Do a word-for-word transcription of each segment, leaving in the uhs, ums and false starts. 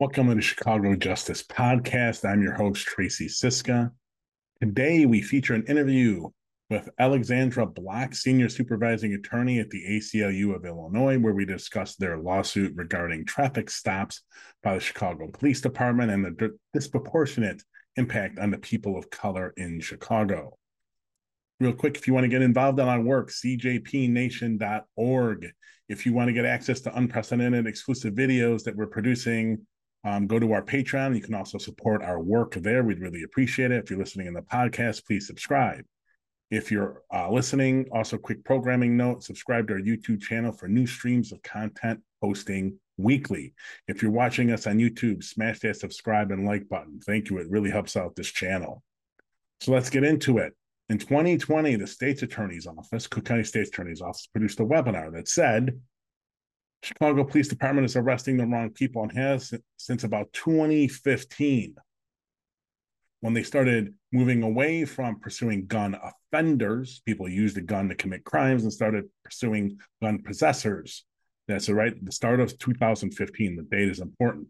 Welcome to the Chicago Justice Podcast. I'm your host, Tracy Siska. Today, we feature an interview with Alexandra Block, Senior Supervising Attorney at the A C L U of Illinois, where we discuss their lawsuit regarding traffic stops by the Chicago Police Department and the disproportionate impact on the people of color in Chicago. Real quick, if you want to get involved in our work, c j p nation dot org. If you want to get access to unprecedented exclusive videos that we're producing, um, go to our Patreon. You can also support our work there. We'd really appreciate it. If you're listening in the podcast, please subscribe. If you're uh, listening, also quick programming note, subscribe to our YouTube channel for new streams of content posting weekly. If you're watching us on YouTube, smash that subscribe and like button. Thank you. It really helps out this channel. So let's get into it. In twenty twenty, the state's attorney's office, Cook County State's Attorney's Office, produced a webinar that said, Chicago Police Department is arresting the wrong people and has since about twenty fifteen. When they started moving away from pursuing gun offenders, people used a gun to commit crimes and started pursuing gun possessors. That's right at the start of two thousand fifteen. The date is important.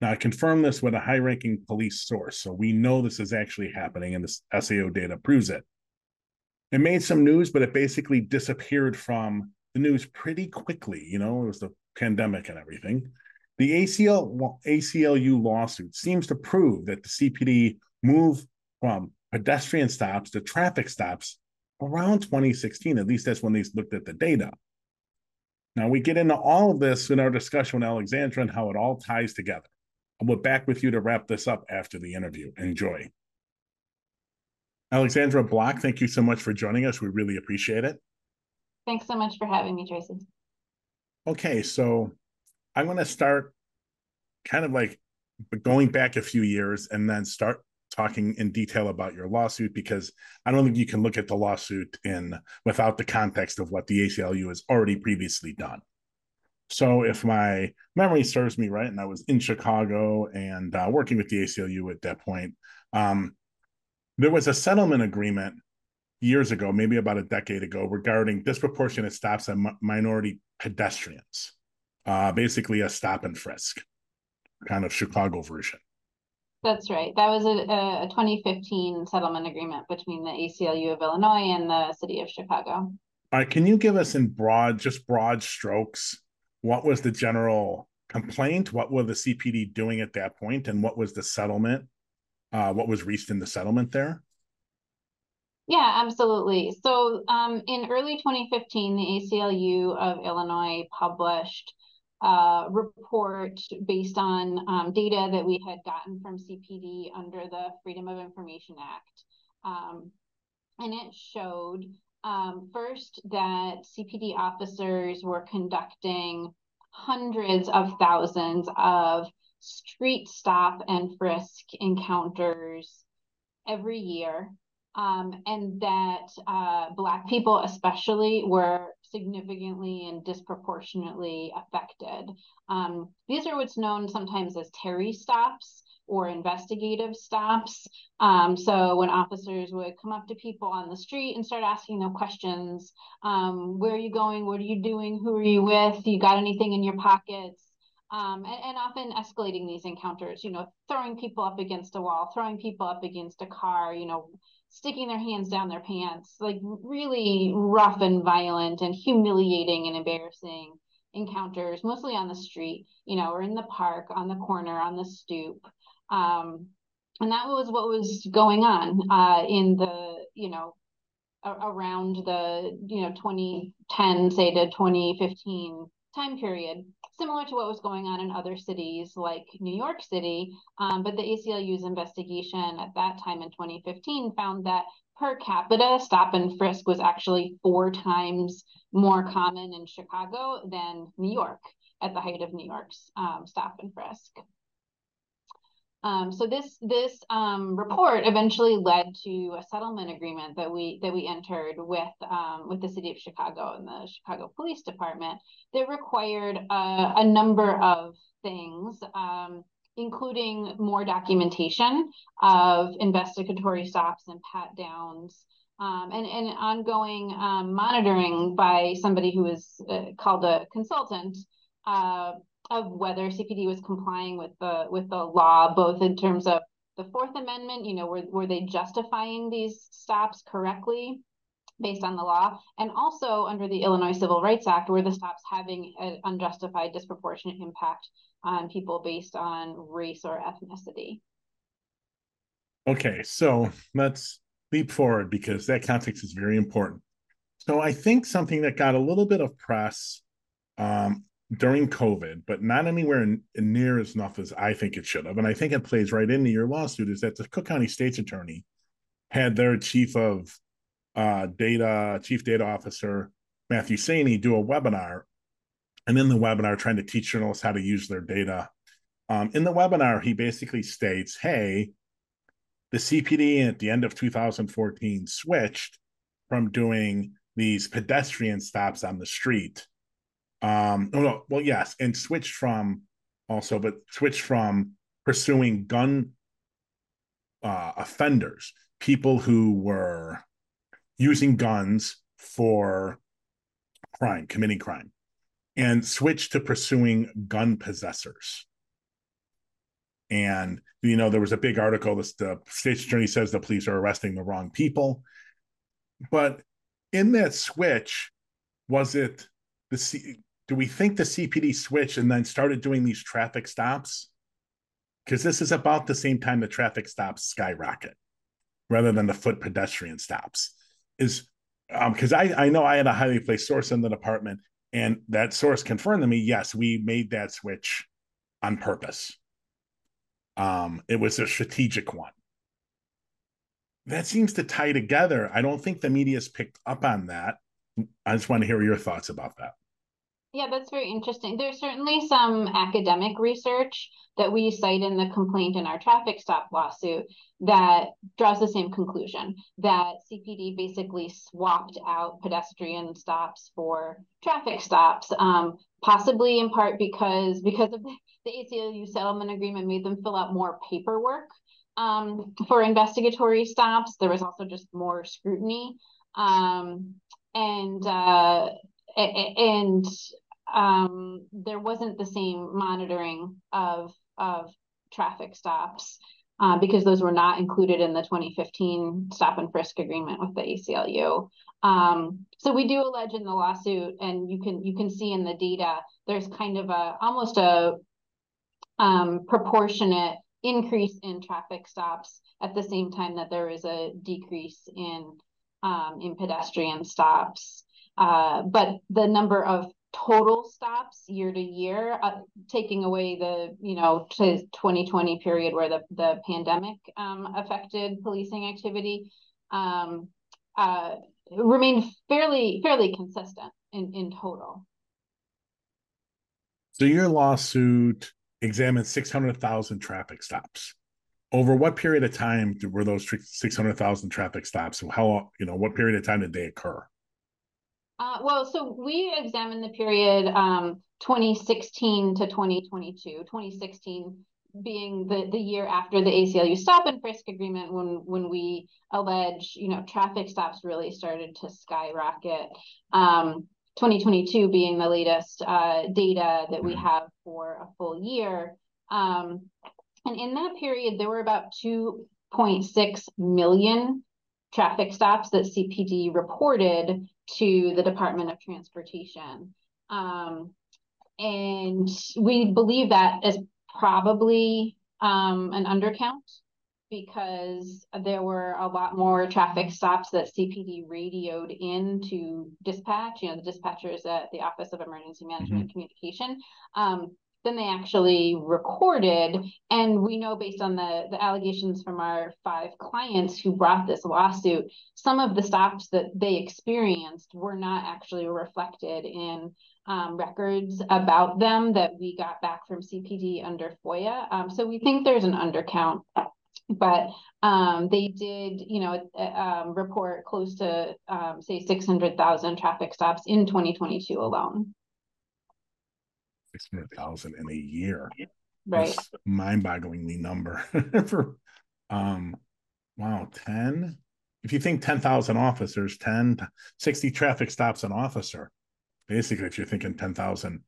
Now, I confirmed this with a high-ranking police source, so we know this is actually happening, and this S A O data proves it. It made some news, but it basically disappeared from the news pretty quickly. You know, it was the pandemic and everything. The A C L, A C L U lawsuit seems to prove that the C P D moved from pedestrian stops to traffic stops around twenty sixteen. At least that's when they looked at the data. Now, we get into all of this in our discussion with Alexandra and how it all ties together. I'll be back with you to wrap this up after the interview. Enjoy. Alexandra Block, thank you so much for joining us. We really appreciate it. Thanks so much for having me, Tracy. Okay, so I'm going to start kind of like going back a few years and then start talking in detail about your lawsuit, because I don't think you can look at the lawsuit in without the context of what the A C L U has already previously done. So if my memory serves me right, and I was in Chicago and uh, working with the A C L U at that point, um, there was a settlement agreement years ago, maybe about a decade ago, regarding disproportionate stops on mi- minority pedestrians, uh, basically a stop and frisk, kind of Chicago version. That's right. That was a, a twenty fifteen settlement agreement between the A C L U of Illinois and the city of Chicago. All right. Can you give us in broad, just broad strokes, what was the general complaint? What were the C P D doing at that point? And what was the settlement? Uh, what was reached in the settlement there? Yeah, absolutely. So um, in early twenty fifteen, the A C L U of Illinois published Uh, report based on um, data that we had gotten from C P D under the Freedom of Information Act. Um, and it showed um, first that C P D officers were conducting hundreds of thousands of street stop and frisk encounters every year, um, and that uh, Black people especially were significantly and disproportionately affected. Um, these are what's known sometimes as Terry stops or investigative stops. Um, so when officers would come up to people on the street and start asking them questions, um, where are you going? What are you doing? Who are you with? You got anything in your pockets? Um, and, and often escalating these encounters, you know, throwing people up against a wall, throwing people up against a car, you know, sticking their hands down their pants, like really rough and violent and humiliating and embarrassing encounters, mostly on the street, you know, or in the park, on the corner, on the stoop. Um, and that was what was going on uh, in the, you know, a- around the, you know, twenty ten, say, to twenty fifteen time period, similar to what was going on in other cities like New York City. Um, but the A C L U's investigation at that time in twenty fifteen found that per capita stop and frisk was actually four times more common in Chicago than New York at the height of New York's um, stop and frisk. Um, so this this um, report eventually led to a settlement agreement that we that we entered with um, with the city of Chicago and the Chicago Police Department that required a, a number of things, um, including more documentation of investigatory stops and pat downs, um, and and ongoing um, monitoring by somebody who is uh, called a consultant. Uh, of whether C P D was complying with the with the law, both in terms of the Fourth Amendment, you know, were were they justifying these stops correctly based on the law, and also under the Illinois Civil Rights Act, were the stops having an unjustified, disproportionate impact on people based on race or ethnicity. Okay, so let's leap forward because that context is very important. So I think something that got a little bit of press um, during COVID, but not anywhere in, in near as enough as I think it should have, and I think it plays right into your lawsuit, is that the Cook County State's Attorney had their chief of uh, data, chief data officer, Matthew Saney, do a webinar, and in the webinar trying to teach journalists how to use their data. Um, in the webinar, he basically states, hey, the C P D at the end of two thousand fourteen switched from doing these pedestrian stops on the street. Um, oh no, well, yes, and switched from also, but switched from pursuing gun uh, offenders, people who were using guns for crime, committing crime, and switched to pursuing gun possessors. And, you know, there was a big article, the, the state's attorney says the police are arresting the wrong people. But in that switch, was it the C, do we think the C P D switched and then started doing these traffic stops? Because this is about the same time the traffic stops skyrocket rather than the foot pedestrian stops. Is because um, I, I know I had a highly placed source in the department, and that source confirmed to me, yes, we made that switch on purpose. Um, it was a strategic one. That seems to tie together. I don't think the media's picked up on that. I just want to hear your thoughts about that. Yeah, that's very interesting. There's certainly some academic research that we cite in the complaint in our traffic stop lawsuit that draws the same conclusion, that C P D basically swapped out pedestrian stops for traffic stops, um, possibly in part because, because of the A C L U settlement agreement made them fill out more paperwork um, for investigatory stops. There was also just more scrutiny. Um, and uh, and um, there wasn't the same monitoring of of traffic stops uh, because those were not included in the twenty fifteen stop and frisk agreement with the A C L U. Um, so we do allege in the lawsuit, and you can you can see in the data, there's kind of a almost a um, proportionate increase in traffic stops at the same time that there is a decrease in um, in pedestrian stops. Uh, but the number of total stops year to year, uh, taking away the, you know, to twenty twenty period where the, the pandemic um, affected policing activity, um, uh, remained fairly fairly consistent in, in total. So your lawsuit examined six hundred thousand traffic stops. Over what period of time were those six hundred thousand traffic stops? How, you know, what period of time did they occur? Uh, well, so we examined the period um, twenty sixteen to twenty twenty-two, twenty sixteen being the, the year after the A C L U stop and frisk agreement, when when we allege, you know, traffic stops really started to skyrocket, um, twenty twenty-two being the latest uh, data that we have for a full year. Um, and in that period, there were about two point six million traffic stops that C P D reported to the Department of Transportation. Um, and we believe that is probably um, an undercount because there were a lot more traffic stops that C P D radioed in to dispatch, you know, the dispatchers at the Office of Emergency Management and Communication, um, than they actually recorded. And we know based on the, the allegations from our five clients who brought this lawsuit, some of the stops that they experienced were not actually reflected in um, records about them that we got back from C P D under FOIA. Um, so we think there's an undercount, but um, they did, you know, uh, um, report close to, um, say, six hundred thousand traffic stops in twenty twenty-two alone. six hundred thousand in a year. Right. Mind-bogglingly number. For, um, wow, ten? If you think ten thousand officers, ten, sixty traffic stops an officer. Basically, if you're thinking ten thousand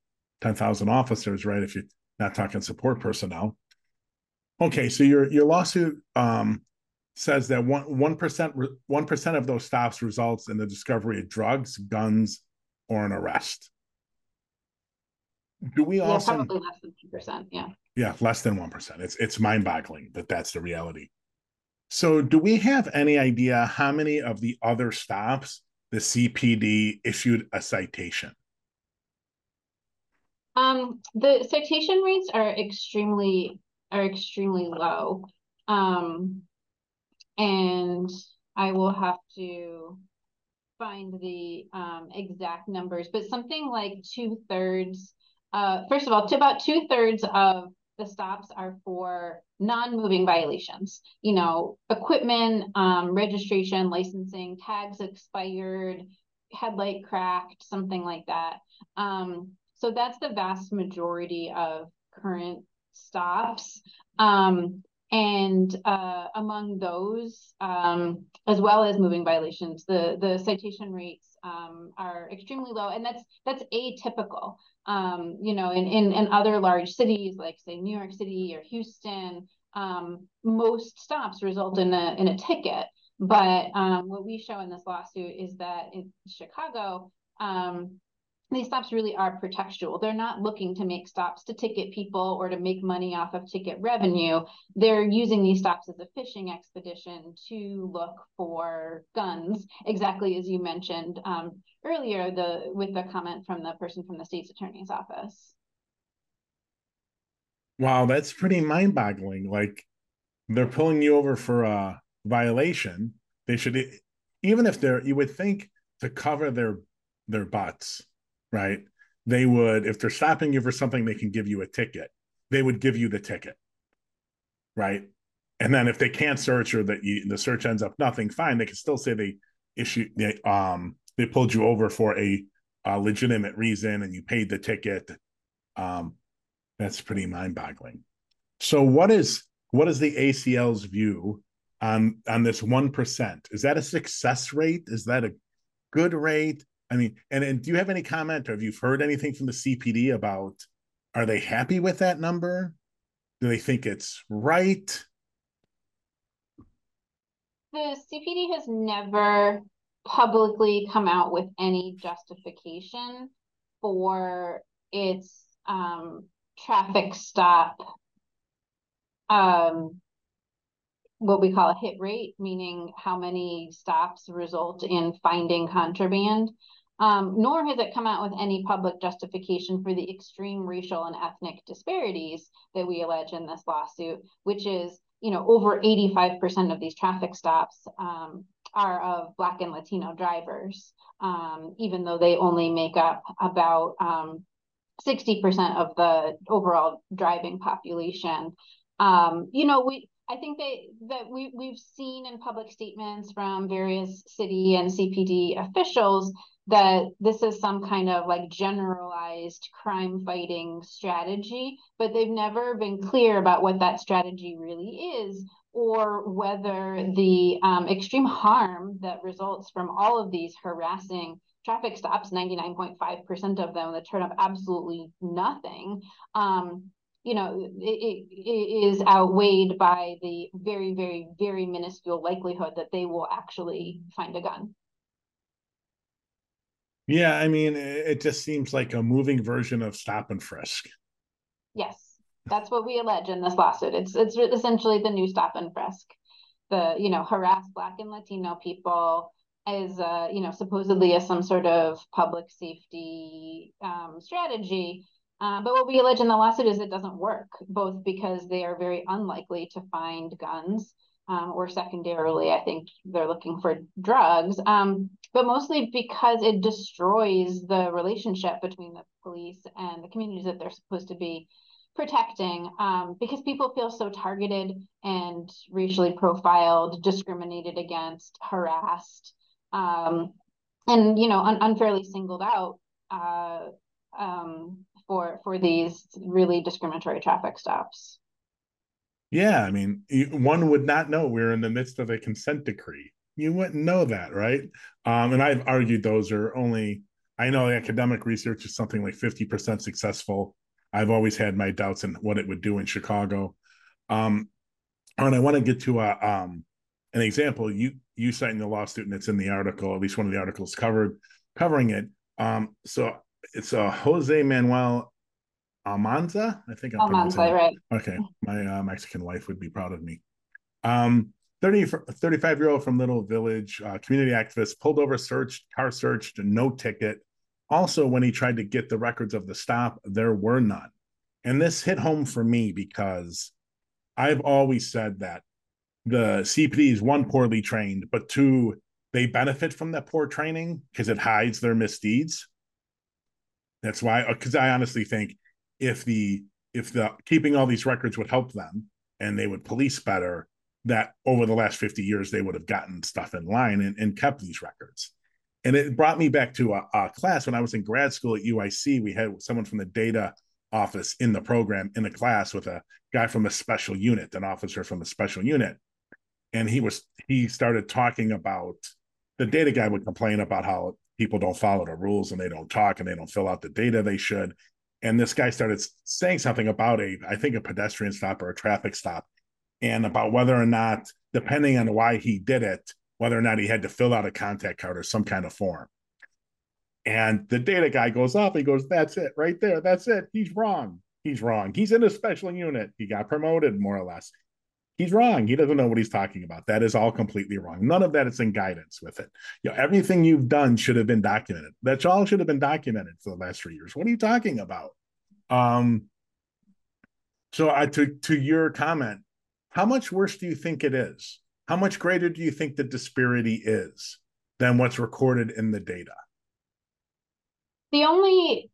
ten thousand officers, right? If you're not talking support personnel. Okay, so your your lawsuit um, says that one percent of those stops results in the discovery of drugs, guns, or an arrest. Do we yeah, also probably less than one percent? Yeah. Yeah, less than one percent. It's it's mind-boggling that that's the reality. So, do we have any idea how many of the other stops the C P D issued a citation? Um, the citation rates are extremely are extremely low, um, and I will have to find the um, exact numbers. But something like two thirds. Uh, first of all, to about two thirds of the stops are for non-moving violations. You know, equipment, um, registration, licensing, tags expired, headlight cracked, something like that. Um, so that's the vast majority of current stops. Um, and uh, among those, um, as well as moving violations, the the citation rates um, are extremely low, and that's that's atypical. Um, you know, in, in, in other large cities, like say New York City or Houston, um, most stops result in a, in a ticket. But um, what we show in this lawsuit is that in Chicago, um, these stops really are pretextual. They're not looking to make stops to ticket people or to make money off of ticket revenue. They're using these stops as a fishing expedition to look for guns, exactly as you mentioned um, earlier the with the comment from the person from the state's attorney's office. Wow, that's pretty mind-boggling. Like, they're pulling you over for a violation. They should, even if they're, you would think to cover their their butts, right? They would, if they're stopping you for something, they can give you a ticket. They would give you the ticket, right? And then if they can't search or that you, the search ends up nothing, fine. They can still say they issued, they, um, they pulled you over for a, a legitimate reason and you paid the ticket. Um, that's pretty mind-boggling. So what is what is the A C L's view on on this one percent? Is that a success rate? Is that a good rate? I mean, and, and do you have any comment or have you heard anything from the C P D about, are they happy with that number? Do they think it's right? The C P D has never publicly come out with any justification for its um, traffic stop, um, what we call a hit rate, meaning how many stops result in finding contraband. Um, nor has it come out with any public justification for the extreme racial and ethnic disparities that we allege in this lawsuit, which is, you know, over eighty-five percent of these traffic stops um, are of Black and Latino drivers, um, even though they only make up about um, sixty percent of the overall driving population. Um, you know, we. I think they, that we, we've seen in public statements from various city and C P D officials that this is some kind of like generalized crime fighting strategy, but they've never been clear about what that strategy really is or whether the um, extreme harm that results from all of these harassing traffic stops, ninety-nine point five percent of them that turn up absolutely nothing, um, you know, it, it is outweighed by the very, very, very minuscule likelihood that they will actually find a gun. Yeah, I mean, it just seems like a moving version of stop and frisk. Yes, that's what we allege in this lawsuit. It's it's essentially the new stop and frisk. The, you know, harass Black and Latino people as, uh, you know, supposedly as some sort of public safety um, strategy. Uh, but what we allege in the lawsuit is it doesn't work, both because they are very unlikely to find guns, um, or secondarily, I think they're looking for drugs, um, but mostly because it destroys the relationship between the police and the communities that they're supposed to be protecting, um, because people feel so targeted and racially profiled, discriminated against, harassed, um, and, you know, un- unfairly singled out. Uh, um, For, for these really discriminatory traffic stops. Yeah, I mean, one would not know we're in the midst of a consent decree. You wouldn't know that, right? Um, and I've argued those are only I know academic research is something like fifty percent successful. I've always had my doubts in what it would do in Chicago. Um, and I want to get to a, um, an example. You you cite in the lawsuit, and it's in the article, at least one of the articles covered covering it. Um, so it's uh, Jose Manuel Almanza. I think I'm Almanza, right. Okay, my uh, Mexican wife would be proud of me. Um, thirty, thirty-five-year-old from Little Village, uh, community activist, pulled over, searched, car searched, no ticket. Also, when he tried to get the records of the stop, there were none. And this hit home for me because I've always said that the C P D is, one, poorly trained, but two, they benefit from that poor training because it hides their misdeeds. That's why, because I honestly think if the if the keeping all these records would help them and they would police better, that over the last fifty years, they would have gotten stuff in line and, and kept these records. And it brought me back to a, a class when I was in grad school at U I C. We had someone from the data office in the program in the class with a guy from a special unit, an officer from a special unit. And he was he started talking about the data guy would complain about how people don't follow the rules and they don't talk and they don't fill out the data they should. And this guy started saying something about a, I think a pedestrian stop or a traffic stop, and about whether or not, depending on why he did it, whether or not he had to fill out a contact card or some kind of form. And the data guy goes up, he goes, that's it right there. That's it. He's wrong. He's wrong. He's in a special unit. He got promoted, more or less. He's wrong. He doesn't know what he's talking about. That is all completely wrong. None of that is in guidance with it. You know, everything you've done should have been documented. That's all should have been documented for the last three years. What are you talking about? Um, so I, to, to your comment, how much worse do you think it is? How much greater do you think the disparity is than what's recorded in the data? The only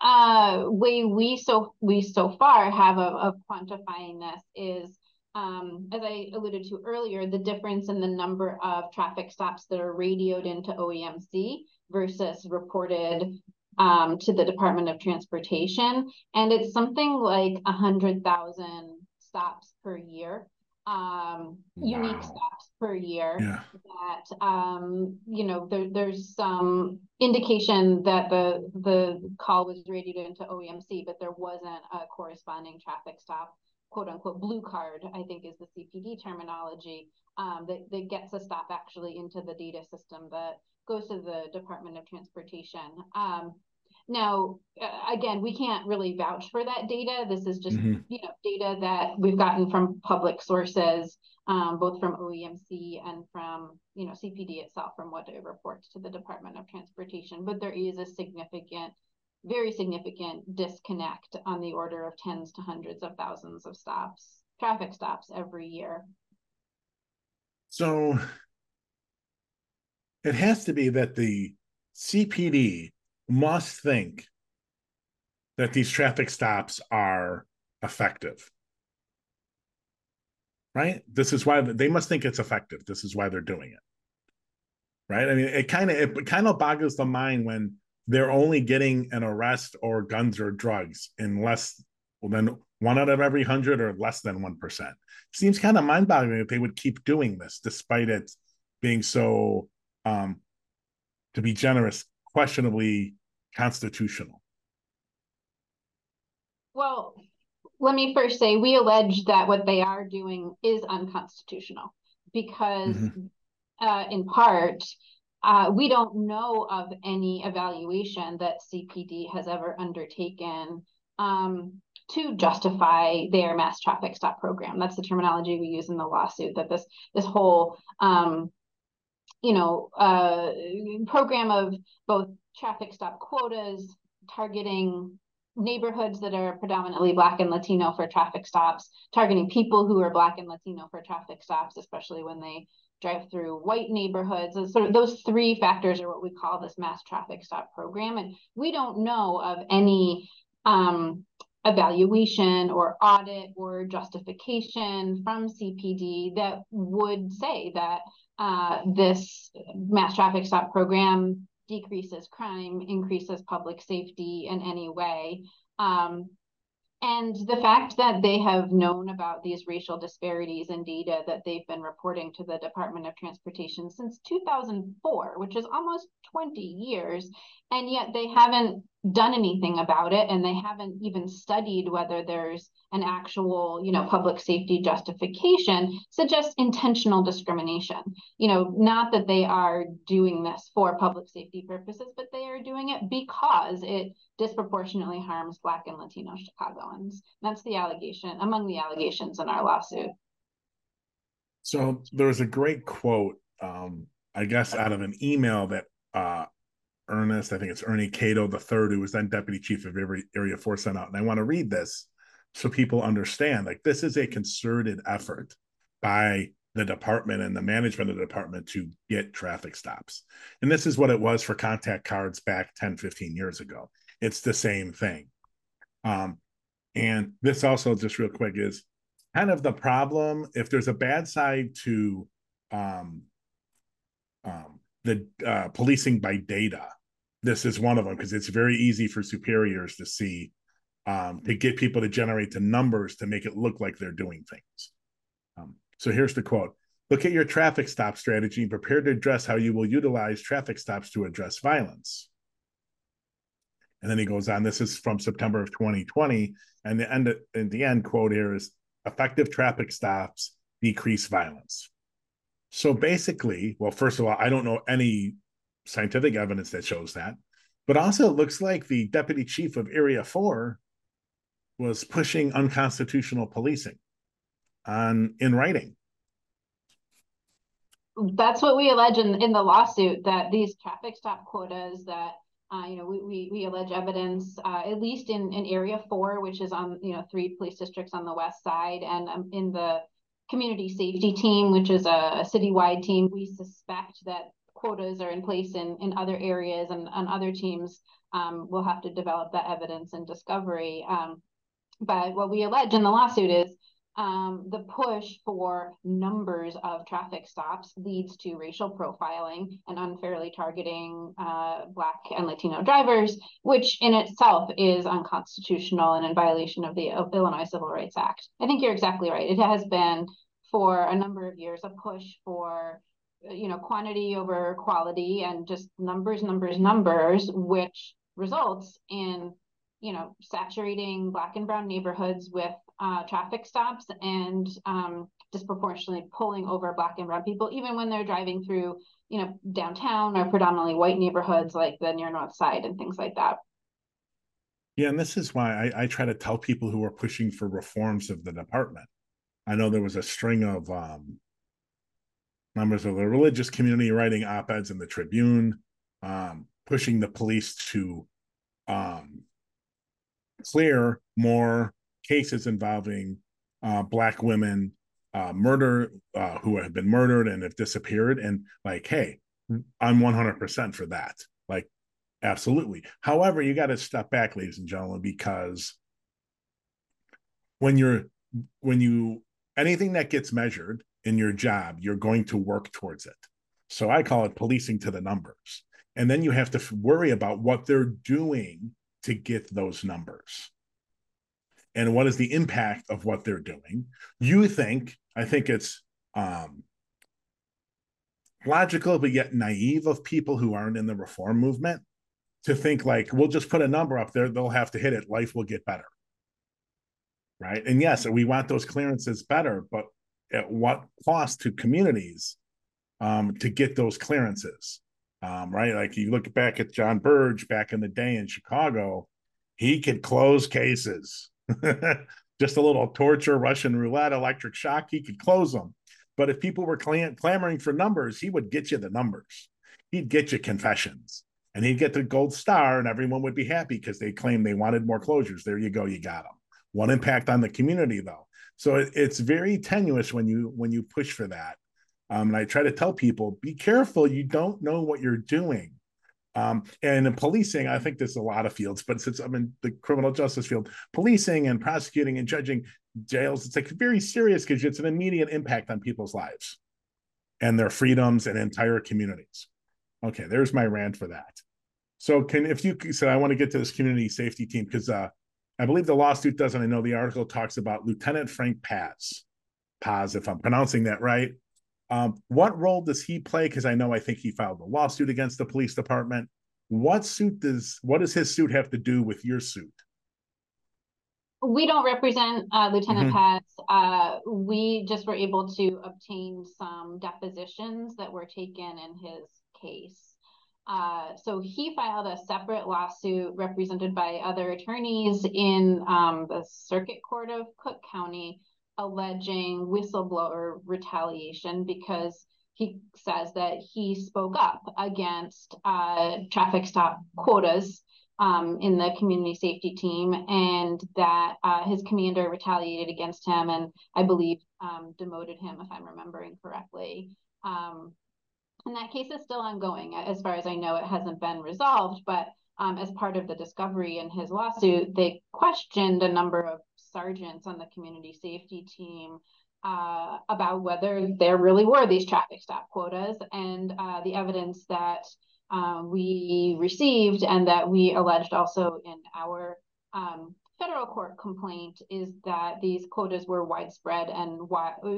uh, way we so we so far have of quantifying this is, um, as I alluded to earlier, the difference in the number of traffic stops that are radioed into O E M C versus reported um, to the Department of Transportation. And it's something like one hundred thousand stops per year. Um, wow. Unique stops per year, yeah. that, um, you know, there, there's some indication that the the call was radioed into O E M C, but there wasn't a corresponding traffic stop, quote unquote, blue card, I think is the C P D terminology, um, that, that gets a stop actually into the data system that goes to the Department of Transportation. Um, Now, again, we can't really vouch for that data. This is just, mm-hmm. you know, data that we've gotten from public sources, um, both from O E M C and from, you know, C P D itself, from what it reports to the Department of Transportation. But there is a significant, very significant disconnect on the order of tens to hundreds of thousands of stops, traffic stops every year. So it has to be that the C P D must think that these traffic stops are effective, right? This is why they must think it's effective. This is why they're doing it, right? I mean, it kind of it kind of boggles the mind when they're only getting an arrest or guns or drugs in less than one out of every hundred or less than one percent. Seems kind of mind-boggling that they would keep doing this despite it being so, um, to be generous, questionably constitutional. Well, let me first say we allege that what they are doing is unconstitutional because, mm-hmm. uh, in part, uh, we don't know of any evaluation that C P D has ever undertaken um, to justify their mass traffic stop program. That's the terminology we use in the lawsuit. That this this whole um, you know, uh, program of both traffic stop quotas, targeting neighborhoods that are predominantly Black and Latino for traffic stops, targeting people who are Black and Latino for traffic stops, especially when they drive through white neighborhoods. And sort of those three factors are what we call this mass traffic stop program. And we don't know of any um, evaluation or audit or justification from C P D that would say that Uh, this mass traffic stop program decreases crime, increases public safety in any way. Um, And the fact that they have known about these racial disparities in data that they've been reporting to the Department of Transportation since two thousand four, which is almost twenty years, and yet they haven't done anything about it, and they haven't even studied whether there's an actual, you know, public safety justification, suggests intentional discrimination. You know, not that they are doing this for public safety purposes, but they are doing it because it disproportionately harms Black and Latino Chicagoans. That's the allegation, among the allegations in our lawsuit. So there's a great quote, um, I guess, out of an email that uh, Ernest, I think it's Ernie Cato the third, who was then deputy chief of Area Four, sent out. And I want to read this so people understand, like, this is a concerted effort by the department and the management of the department to get traffic stops. And this is what it was for contact cards back ten, fifteen years ago. It's the same thing. Um, and this also, just real quick, is kind of the problem. If there's a bad side to um, um, the uh, policing by data, this is one of them, because it's very easy for superiors to see, um, to get people to generate the numbers to make it look like they're doing things. Um, so here's the quote. Look at your traffic stop strategy and prepare to address how you will utilize traffic stops to address violence. And then he goes on, this is from September of twenty twenty. And the end, in the end quote here is, effective traffic stops decrease violence. So basically, well, first of all, I don't know any scientific evidence that shows that, but also it looks like the deputy chief of Area Four was pushing unconstitutional policing on in writing. That's what we allege in, in the lawsuit, that these traffic stop quotas that Uh, you know, we, we, we allege evidence, uh, at least in, in Area Four, which is on, you know, three police districts on the west side, and um, in the Community Safety Team, which is a, a citywide team, we suspect that quotas are in place in, in other areas, and, and other teams um, will have to develop that evidence and discovery. Um, but what we allege in the lawsuit is Um, the push for numbers of traffic stops leads to racial profiling and unfairly targeting uh, Black and Latino drivers, which in itself is unconstitutional and in violation of the of Illinois Civil Rights Act. I think you're exactly right. It has been for a number of years a push for, you know, quantity over quality and just numbers, numbers, numbers, which results in, you know, saturating Black and brown neighborhoods with Uh, traffic stops and um, disproportionately pulling over Black and brown people, even when they're driving through, you know, downtown or predominantly white neighborhoods like the near north side and things like that. Yeah, and this is why I, I try to tell people who are pushing for reforms of the department. I know there was a string of um, members of the religious community writing op-eds in the Tribune, um, pushing the police to um, clear more cases involving uh, Black women, uh, murder, uh, who have been murdered and have disappeared. And like, hey, I'm one hundred percent for that. Like, absolutely. However, you got to step back, ladies and gentlemen, because when you're, when you, anything that gets measured in your job, you're going to work towards it. So I call it policing to the numbers. And then you have to worry about what they're doing to get those numbers. And what is the impact of what they're doing? You think, I think it's um, logical, but yet naive of people who aren't in the reform movement to think like, we'll just put a number up there, they'll have to hit it, life will get better, right? And yes, we want those clearances better, but at what cost to communities um, to get those clearances, um, right? Like you look back at John Burge back in the day in Chicago, he could close cases. Just a little torture, Russian roulette, electric shock, he could close them. But if people were cl- clamoring for numbers, he would get you the numbers. He'd get you confessions. And he'd get the gold star, and everyone would be happy because they claimed they wanted more closures. There you go, you got them. One impact on the community, though. So it, it's very tenuous when you when you push for that. Um, and I try to tell people, be careful. You don't know what you're doing. Um, and in policing, I think there's a lot of fields, but since I'm in the criminal justice field, policing and prosecuting and judging, jails, it's like very serious because it's an immediate impact on people's lives and their freedoms and entire communities. Okay, there's my rant for that. So can, if you said, so I want to get to this community safety team because uh, I believe the lawsuit doesn't, I know the article talks about Lieutenant Frank Paz, Paz, if I'm pronouncing that right. Um, what role does he play? Because I know, I think he filed a lawsuit against the police department. What suit does, what does his suit have to do with your suit? We don't represent uh, Lieutenant mm-hmm. Paz. Uh, we just were able to obtain some depositions that were taken in his case. Uh, so he filed a separate lawsuit represented by other attorneys in um, the Circuit Court of Cook County, alleging whistleblower retaliation because he says that he spoke up against uh, traffic stop quotas um, in the community safety team, and that uh, his commander retaliated against him and I believe um, demoted him, if I'm remembering correctly. Um, And that case is still ongoing. As far as I know, it hasn't been resolved, but um, as part of the discovery in his lawsuit, they questioned a number of sergeants on the community safety team uh, about whether there really were these traffic stop quotas, and uh, the evidence that uh, we received and that we alleged also in our um, federal court complaint is that these quotas were widespread and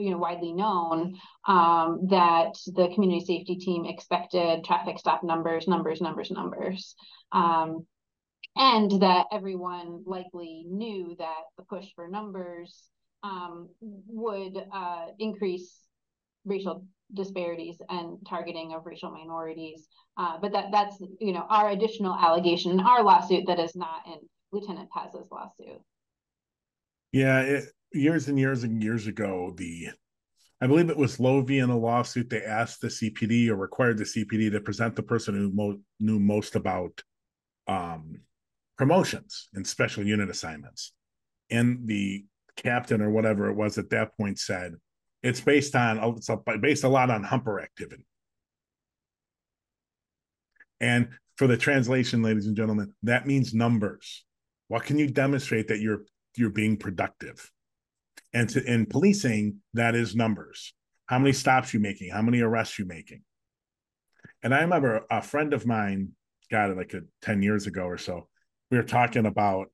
you know widely known, um, that the community safety team expected traffic stop numbers, numbers, numbers, numbers. Um, and that everyone likely knew that the push for numbers um, would uh, increase racial disparities and targeting of racial minorities. Uh, but that that's you know our additional allegation in our lawsuit that is not in Lieutenant Paz's lawsuit. Yeah, it, years and years and years ago, the I believe it was Lovie in a lawsuit, they asked the C P D or required the C P D to present the person who mo knew most about um, promotions and special unit assignments. And the captain or whatever it was at that point said, it's based on, it's a, based a lot on humper activity. And for the translation, ladies and gentlemen, that means numbers. What can you demonstrate that you're you're being productive? And to, in policing, that is numbers. How many stops you making? How many arrests you making? And I remember a friend of mine, got it like a, ten years ago or so, we were talking about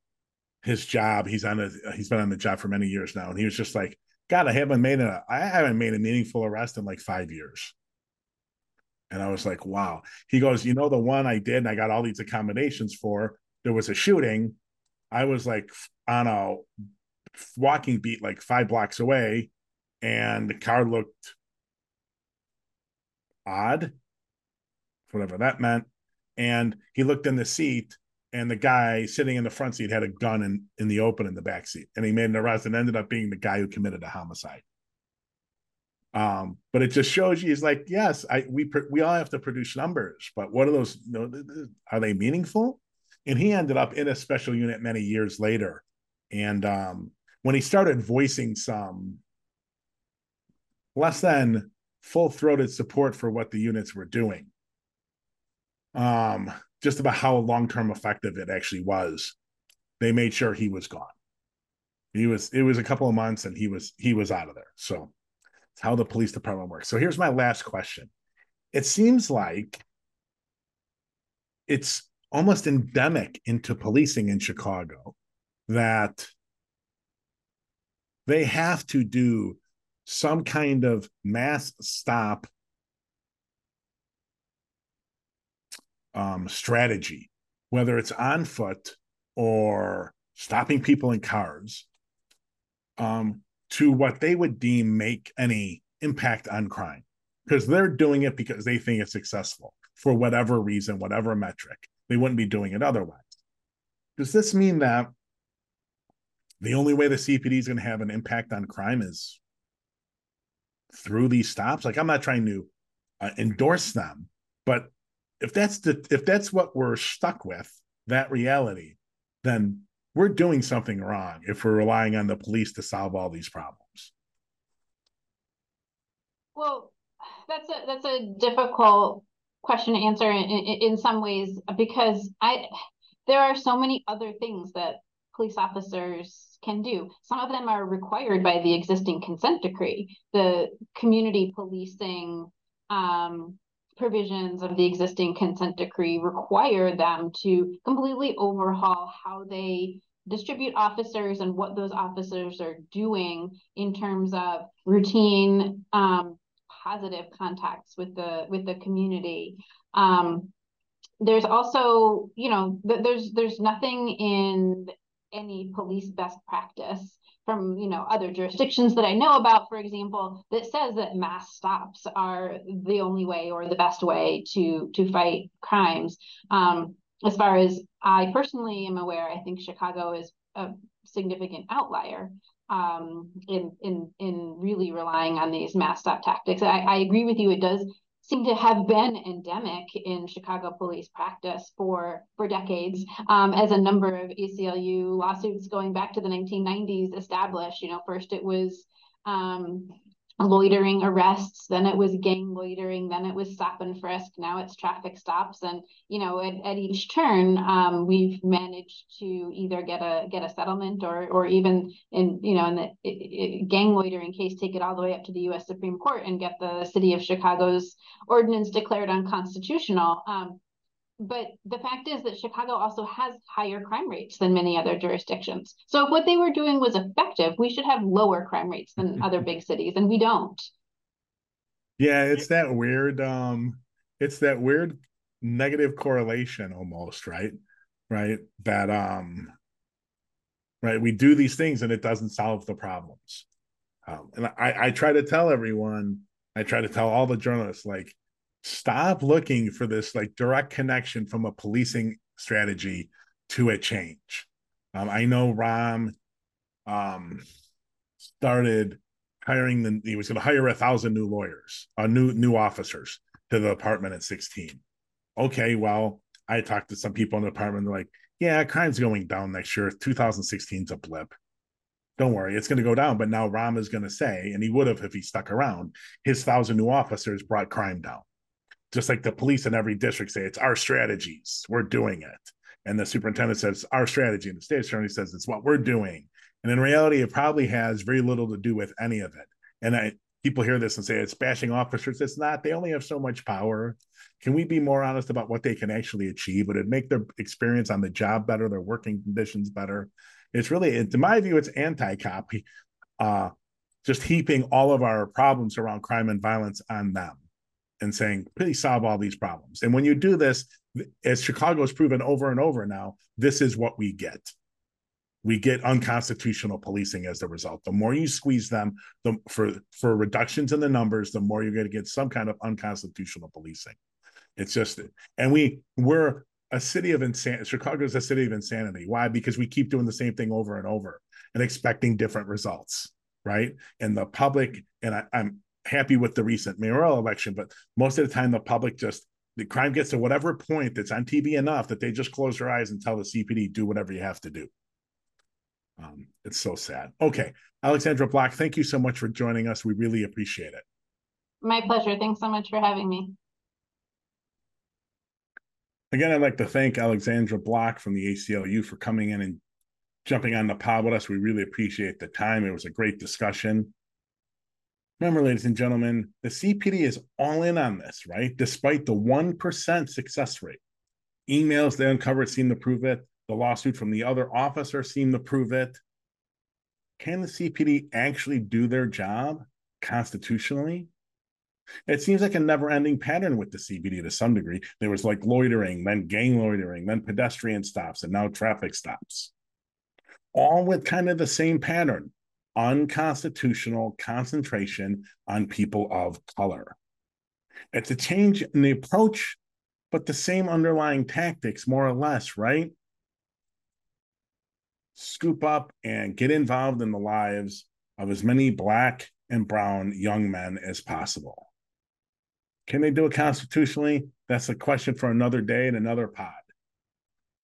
his job. He's on a, he's been on the job for many years now. And he was just like, God, I haven't made a, I haven't made a meaningful arrest in like five years. And I was like, wow. He goes, you know, the one I did and I got all these accommodations for, there was a shooting. I was like on a walking beat, like five blocks away, and the car looked odd, whatever that meant. And he looked in the seat, and the guy sitting in the front seat had a gun in, in the open in the back seat. And he made an arrest and ended up being the guy who committed a homicide. Um, but it just shows you, he's like, yes, I, we, we all have to produce numbers, but what are those, you know, are they meaningful? And he ended up in a special unit many years later. And um, when he started voicing some less than full-throated support for what the units were doing, um, just about how long-term effective it actually was, they made sure he was gone. He was, it was a couple of months and he was, he was out of there. So it's how the police department works. So here's my last question. It seems like it's almost endemic into policing in Chicago that they have to do some kind of mass stop um, strategy, whether it's on foot or stopping people in cars, um, to what they would deem make any impact on crime, because they're doing it because they think it's successful for whatever reason, whatever metric. They wouldn't be doing it otherwise. Does this mean that the only way the C P D is going to have an impact on crime is through these stops? Like, I'm not trying to uh, endorse them, but if that's the, if that's what we're stuck with, that reality, then we're doing something wrong if we're relying on the police to solve all these problems. Well, that's a, that's a difficult question to answer in, in, in some ways, because I there are so many other things that police officers can do. Some of them are required by the existing consent decree, the community policing um, provisions of the existing consent decree require them to completely overhaul how they distribute officers and what those officers are doing in terms of routine um, positive contacts with the with the community. Um, there's also, you know, th- there's there's nothing in any police best practice from, you know, other jurisdictions that I know about, for example, that says that mass stops are the only way or the best way to to fight crimes. Um, as far as I personally am aware, I think Chicago is a significant outlier um, in in in really relying on these mass stop tactics. I, I agree with you; it does seem to have been endemic in Chicago police practice for, for decades, um, as a number of A C L U lawsuits going back to the nineteen nineties established. You know, first it was um, loitering arrests, then it was gang loitering, then it was stop and frisk, now it's traffic stops. And, you know, at, at each turn, um, we've managed to either get a get a settlement or or even, in you know, in the it, it, gang loitering case, take it all the way up to the U S Supreme Court and get the city of Chicago's ordinance declared unconstitutional. Um, but the fact is that Chicago also has higher crime rates than many other jurisdictions. So if what they were doing was effective, we should have lower crime rates than other big cities, and we don't. Yeah, it's that weird, um, it's that weird negative correlation almost, right? Right, that, um, right, we do these things and it doesn't solve the problems. Um, and I, I try to tell everyone, I try to tell all the journalists, like, stop looking for this like direct connection from a policing strategy to a change. Um, I know Rahm um, started hiring the he was going to hire a thousand new lawyers, uh, new new officers to the department at sixteen. Okay, well, I talked to some people in the department. They're like, "Yeah, crime's going down next year. twenty sixteen's a blip. Don't worry, it's going to go down." But now Rahm is going to say, and he would have if he stuck around, his thousand new officers brought crime down. Just like the police in every district say, it's our strategies, we're doing it. And the superintendent says, our strategy. And the state attorney says, it's what we're doing. And in reality, it probably has very little to do with any of it. And I, people hear this and say, it's bashing officers. It's not. They only have so much power. Can we be more honest about what they can actually achieve? Would it make their experience on the job better, their working conditions better? It's really, in my view, it's anti-cop, uh, just heaping all of our problems around crime and violence on them and saying, please solve all these problems. And when you do this, as Chicago has proven over and over now, this is what we get. We get unconstitutional policing as the result. The more you squeeze them the, for, for reductions in the numbers, the more you're going to get some kind of unconstitutional policing. It's just, and we, we're a city of insanity. Chicago is a city of insanity. Why? Because we keep doing the same thing over and over and expecting different results, right? And the public, and I, I'm, happy with the recent mayoral election, but most of the time the public just, the crime gets to whatever point that's on T V enough that they just close their eyes and tell the C P D, do whatever you have to do. Um, it's so sad. Okay, Alexandra Block, thank you so much for joining us. We really appreciate it. My pleasure. Thanks so much for having me. Again, I'd like to thank Alexandra Block from the A C L U for coming in and jumping on the pod with us. We really appreciate the time. It was a great discussion. Remember, ladies and gentlemen, the C P D is all in on this, right? Despite the one percent success rate. Emails they uncovered seem to prove it. The lawsuit from the other officer seemed to prove it. Can the C P D actually do their job constitutionally? It seems like a never-ending pattern with the C P D to some degree. There was like loitering, then gang loitering, then pedestrian stops, and now traffic stops. All with kind of the same pattern. Unconstitutional concentration on people of color. It's a change in the approach, but the same underlying tactics, more or less, right? Scoop up and get involved in the lives of as many Black and brown young men as possible. Can they do it constitutionally? That's a question for another day and another pod.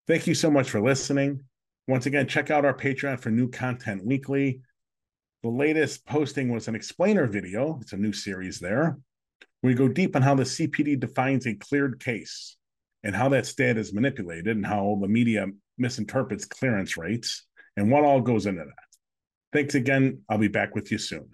Thank you so much for listening. Once again, check out our Patreon for new content weekly. The latest posting was an explainer video. It's a new series there. We go deep on how the C P D defines a cleared case and how that stat is manipulated and how the media misinterprets clearance rates and what all goes into that. Thanks again. I'll be back with you soon.